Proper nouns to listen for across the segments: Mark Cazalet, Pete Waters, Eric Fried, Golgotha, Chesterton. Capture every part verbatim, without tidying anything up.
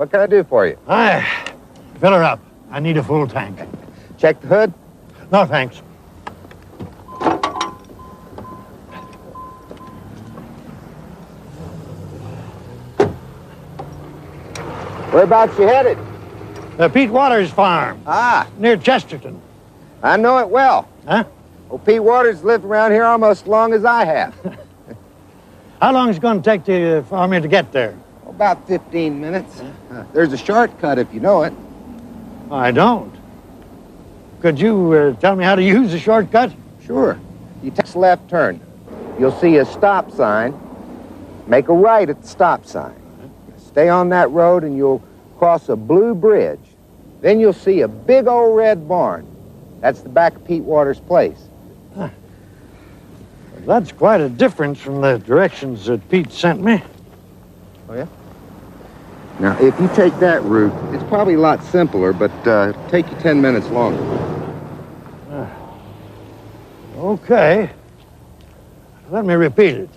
What can I do for you? Aye. Fill her up. I need a full tank. Check the hood? No, thanks. Whereabouts you headed? The Pete Waters farm. Ah. Near Chesterton. I know it well. Huh? Well, Pete Waters lived around here almost as long as I have. How long is it going to take to, for me to get there? About fifteen minutes. Uh, there's a shortcut if you know it. I don't. Could you uh, tell me how to use the shortcut? Sure. You take a left turn. You'll see a stop sign. Make a right at the stop sign. Stay on that road and you'll cross a blue bridge. Then you'll see a big old red barn. That's the back of Pete Waters' place. Huh. Well, that's quite a difference from the directions that Pete sent me. Oh, yeah? Now, if you take that route, it's probably a lot simpler, but uh, it'll take you ten minutes longer. Uh, okay. Let me repeat it.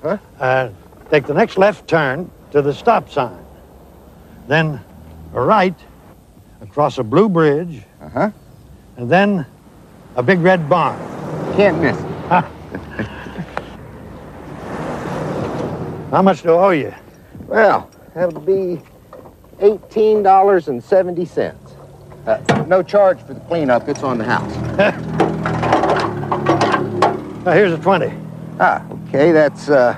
Huh? Uh, take the next left turn to the stop sign. Then a right across a blue bridge. Uh-huh. And then a big red barn. Can't miss it. How much do I owe you? Well, that would be eighteen dollars and seventy cents. Uh, no charge for the cleanup. It's on the house. Now, here's a twenty. Ah, okay. That's uh,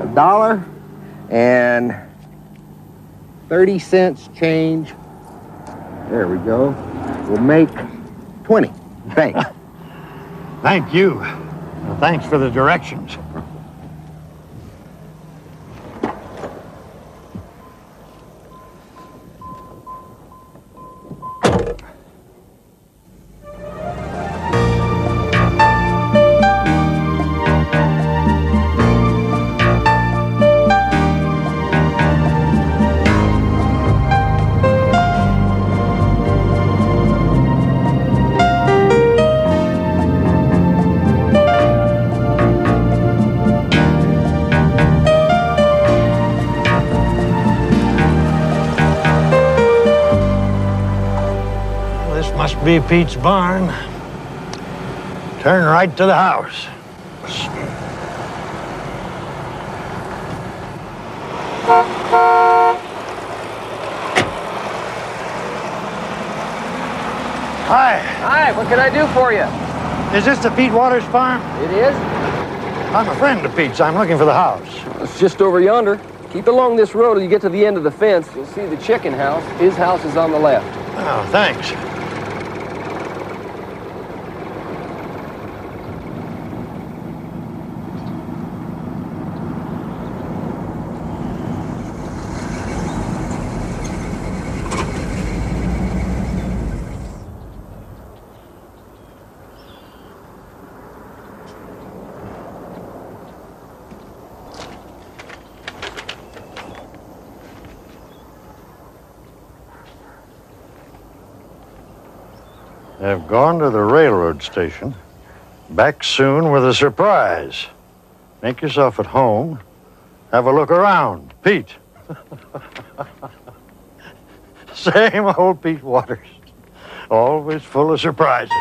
a dollar and thirty cents change. There we go. We'll make twenty. Thanks. Thank you. Well, thanks for the directions. Must be Pete's barn. Turn right to the house. Hi. Hi, what can I do for you? Is this the Pete Waters farm? It is. I'm a friend of Pete's. I'm looking for the house. It's just over yonder. Keep along this road till you get to the end of the fence. You'll see the chicken house. His house is on the left. Oh, thanks. They've gone to the railroad station. Back soon with a surprise. Make yourself at home. Have a look around, Pete. Same old Pete Waters. Always full of surprises.